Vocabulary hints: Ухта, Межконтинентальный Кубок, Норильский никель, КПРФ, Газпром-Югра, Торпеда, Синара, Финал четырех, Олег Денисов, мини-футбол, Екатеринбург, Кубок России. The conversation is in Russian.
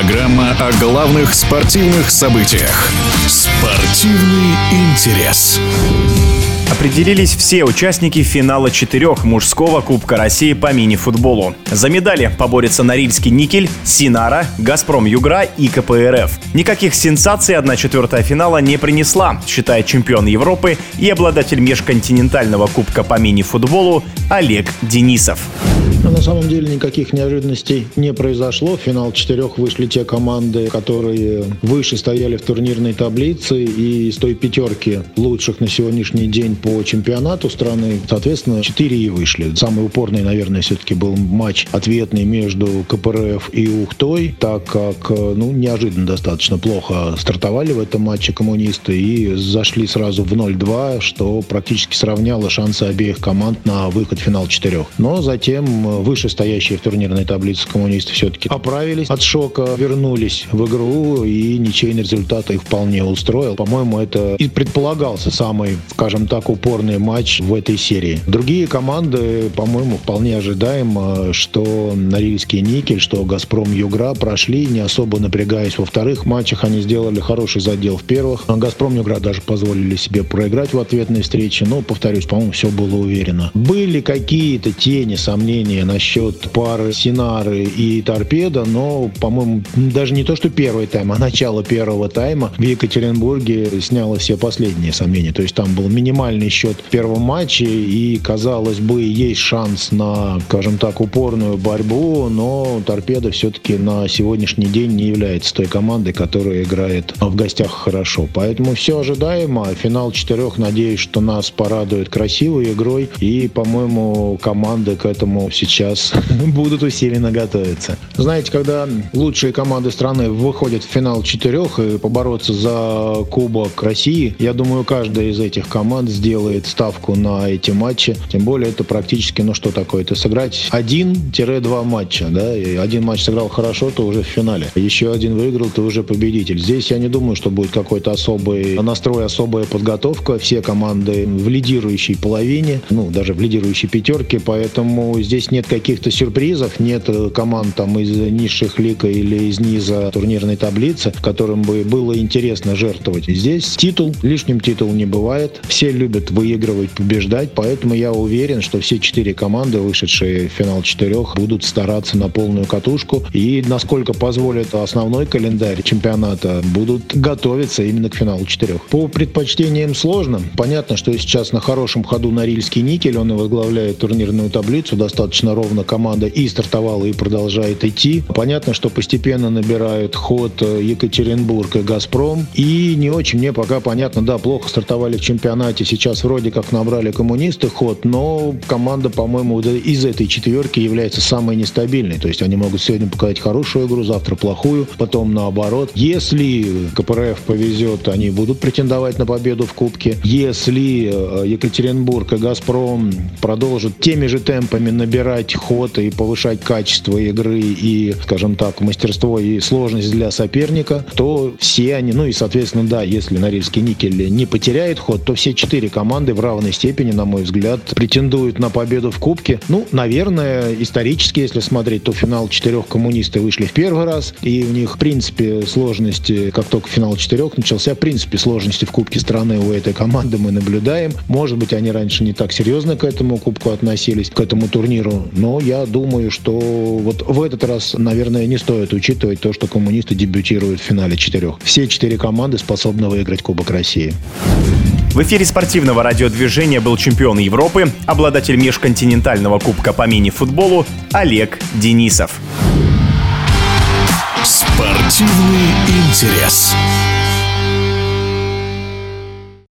Программа о главных спортивных событиях. Спортивный интерес. Определились все участники финала четырех мужского Кубка России по мини-футболу. За медали поборются Норильский никель, Синара, Газпром-Югра и КПРФ. Никаких сенсаций 1/4 финала не принесла, считает чемпион Европы и обладатель Межконтинентального Кубка по мини-футболу Олег Денисов. На самом деле никаких неожиданностей не произошло. В финал четырех вышли те команды, которые выше стояли в турнирной таблице, и из той пятерки лучших на сегодняшний день по чемпионату страны, соответственно, 4 и вышли. Самый упорный, наверное, все-таки был матч ответный между КПРФ и Ухтой, так как, неожиданно достаточно плохо стартовали в этом матче коммунисты и зашли сразу в 0-2, что практически сравняло шансы обеих команд на выход в финал четырех. Но затем вышестоящие в турнирной таблице коммунисты все-таки оправились от шока, вернулись в игру, и ничейный результат их вполне устроил. По-моему, это и предполагался самый, скажем так, упорный матч в этой серии. Другие команды, по-моему, вполне ожидаемо, что Норильский никель, что Газпром-Югра прошли, не особо напрягаясь во вторых матчах. Они сделали хороший задел в первых. Газпром-Югра даже позволили себе проиграть в ответной встрече, но, повторюсь, по-моему, все было уверенно. Были какие-то тени, сомнения насчет пары Синары и Торпеда, но, по-моему, даже не то, что первый тайм, а начало первого тайма в Екатеринбурге сняло все последние сомнения. То есть там был минимальный счет в первом матче, и, казалось бы, есть шанс на, скажем так, упорную борьбу, но Торпеда все-таки на сегодняшний день не является той командой, которая играет в гостях хорошо. Поэтому все ожидаемо. Финал четырех, надеюсь, что нас порадует красивой игрой, и, по-моему, команды к этому сейчас будут усиленно готовиться. Знаете, когда лучшие команды страны выходят в финал четырех и побороться за Кубок России, я думаю, каждая из этих команд сделает ставку на эти матчи. Тем более, это практически, что такое? Это сыграть 1-2 матча, да? И один матч сыграл хорошо, то уже в финале. Еще один выиграл, то уже победитель. Здесь я не думаю, что будет какой-то особый настрой, особая подготовка. Все команды в лидирующей половине, даже в лидирующей пятерке, поэтому здесь нет каких-то сюрпризов, нет команд там из низших лиг или из низа турнирной таблицы, которым бы было интересно жертвовать. Здесь лишним титул не бывает. Все любят выигрывать, побеждать, поэтому я уверен, что все 4 команды, вышедшие в финал четырех, будут стараться на полную катушку и, насколько позволит основной календарь чемпионата, будут готовиться именно к финалу четырех. По предпочтениям сложно. Понятно, что сейчас на хорошем ходу Норильский никель, он и возглавляет турнирную таблицу, достаточно ровно команда и стартовала, и продолжает идти. Понятно, что постепенно набирают ход Екатеринбург и Газпром. И не очень мне пока понятно, плохо стартовали в чемпионате. Сейчас вроде как набрали коммунисты ход, но команда, по-моему, из этой четверки является самой нестабильной. То есть они могут сегодня показать хорошую игру, завтра плохую, потом наоборот. Если КПРФ повезет, они будут претендовать на победу в Кубке. Если Екатеринбург и Газпром продолжат теми же темпами набирать ход и повышать качество игры и, скажем так, мастерство и сложность для соперника, то все они, соответственно, если Норильский никель не потеряет ход, то все 4 команды в равной степени, на мой взгляд, претендуют на победу в Кубке. Наверное, исторически, если смотреть, то в финал 4 коммунисты вышли в первый раз, и у них, в принципе, сложности, как только финал 4 начался, в принципе, сложности в Кубке страны у этой команды мы наблюдаем. Может быть, они раньше не так серьезно к этому Кубку относились, к этому турниру, но я думаю, что в этот раз, наверное, не стоит учитывать то, что коммунисты дебютируют в финале 4. Все 4 команды способны выиграть Кубок России. В эфире спортивного радиодвижения был чемпион Европы, обладатель Межконтинентального Кубка по мини-футболу Олег Денисов. Спортивный интерес.